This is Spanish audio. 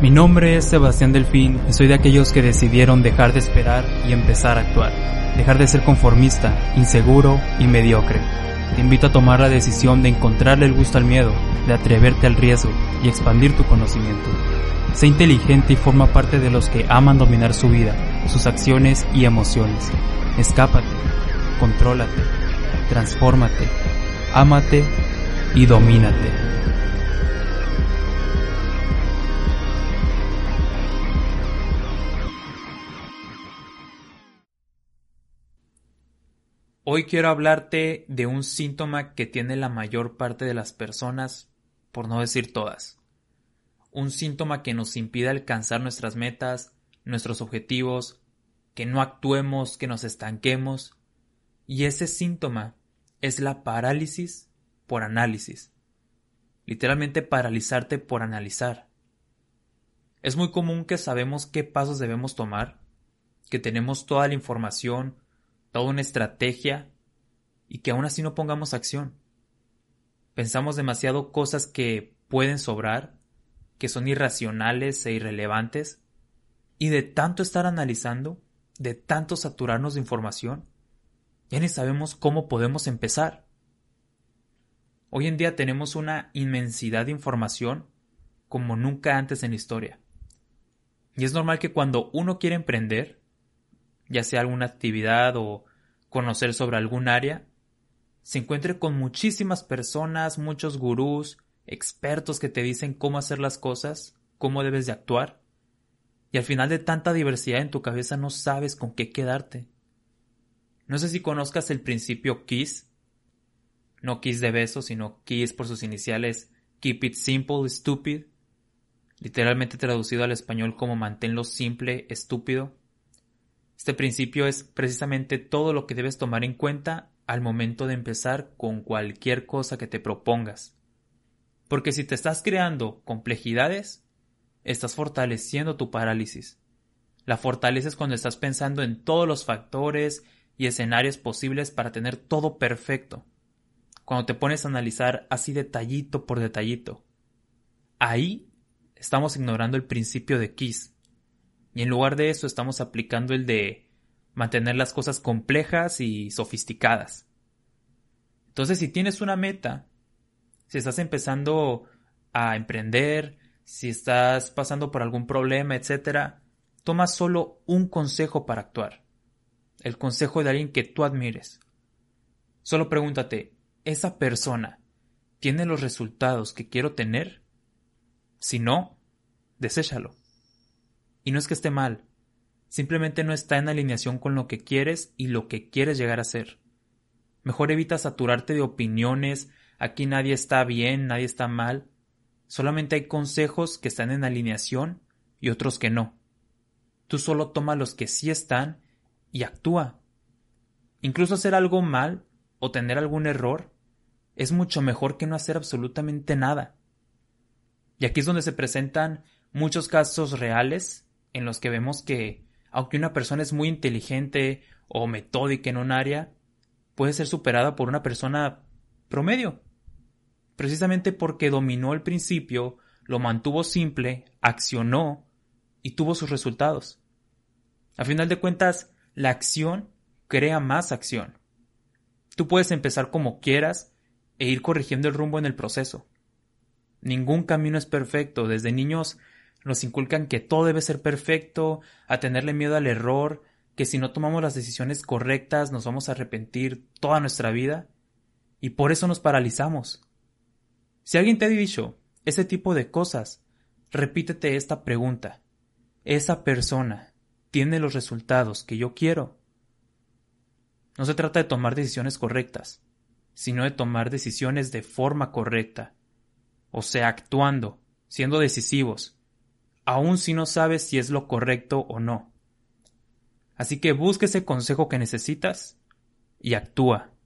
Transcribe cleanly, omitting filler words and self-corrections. Mi nombre es Sebastián Delfín y soy de aquellos que decidieron dejar de esperar y empezar a actuar, dejar de ser conformista, inseguro y mediocre. Te invito a tomar la decisión de encontrarle el gusto al miedo, de atreverte al riesgo y expandir tu conocimiento. Sé inteligente y forma parte de los que aman dominar su vida, sus acciones y emociones. Escápate, contrólate, transfórmate, ámate y domínate. Hoy quiero hablarte de un síntoma que tiene la mayor parte de las personas, por no decir todas. Un síntoma que nos impide alcanzar nuestras metas, nuestros objetivos, que no actuemos, que nos estanquemos. Y ese síntoma es la parálisis por análisis. Literalmente paralizarte por analizar. Es muy común que sabemos qué pasos debemos tomar, que tenemos toda la información, toda una estrategia y que aún así no pongamos acción. Pensamos demasiado cosas que pueden sobrar, que son irracionales e irrelevantes, y de tanto estar analizando, de tanto saturarnos de información, ya ni sabemos cómo podemos empezar. Hoy en día tenemos una inmensidad de información como nunca antes en la historia. Y es normal que cuando uno quiere emprender, ya sea alguna actividad o conocer sobre algún área, se encuentre con muchísimas personas, muchos gurús, expertos que te dicen cómo hacer las cosas, cómo debes de actuar, y al final de tanta diversidad en tu cabeza no sabes con qué quedarte. No sé si conozcas el principio KISS, no KISS de besos, sino KISS por sus iniciales, Keep it simple, stupid, literalmente traducido al español como manténlo simple, estúpido. Este principio es precisamente todo lo que debes tomar en cuenta al momento de empezar con cualquier cosa que te propongas. Porque si te estás creando complejidades, estás fortaleciendo tu parálisis. La fortaleces cuando estás pensando en todos los factores y escenarios posibles para tener todo perfecto. Cuando te pones a analizar así detallito por detallito. Ahí estamos ignorando el principio de KISS. Y en lugar de eso estamos aplicando el de mantener las cosas complejas y sofisticadas. Entonces, si tienes una meta, si estás empezando a emprender, si estás pasando por algún problema, etc., toma solo un consejo para actuar. El consejo de alguien que tú admires. Solo pregúntate, ¿esa persona tiene los resultados que quiero tener? Si no, deséchalo. Y no es que esté mal, simplemente no está en alineación con lo que quieres y lo que quieres llegar a ser. Mejor evita saturarte de opiniones, aquí nadie está bien, nadie está mal, solamente hay consejos que están en alineación y otros que no. Tú solo toma los que sí están y actúa. Incluso hacer algo mal o tener algún error es mucho mejor que no hacer absolutamente nada. Y aquí es donde se presentan muchos casos reales en los que vemos que, aunque una persona es muy inteligente o metódica en un área, puede ser superada por una persona promedio. Precisamente porque dominó el principio, lo mantuvo simple, accionó y tuvo sus resultados. Al final de cuentas, la acción crea más acción. Tú puedes empezar como quieras e ir corrigiendo el rumbo en el proceso. Ningún camino es perfecto. Desde niños nos inculcan que todo debe ser perfecto, a tenerle miedo al error, que si no tomamos las decisiones correctas nos vamos a arrepentir toda nuestra vida, y por eso nos paralizamos. Si alguien te ha dicho ese tipo de cosas, repítete esta pregunta. ¿Esa persona tiene los resultados que yo quiero? No se trata de tomar decisiones correctas, sino de tomar decisiones de forma correcta, o sea, actuando, siendo decisivos, aun si no sabes si es lo correcto o no. Así que busca ese consejo que necesitas y actúa.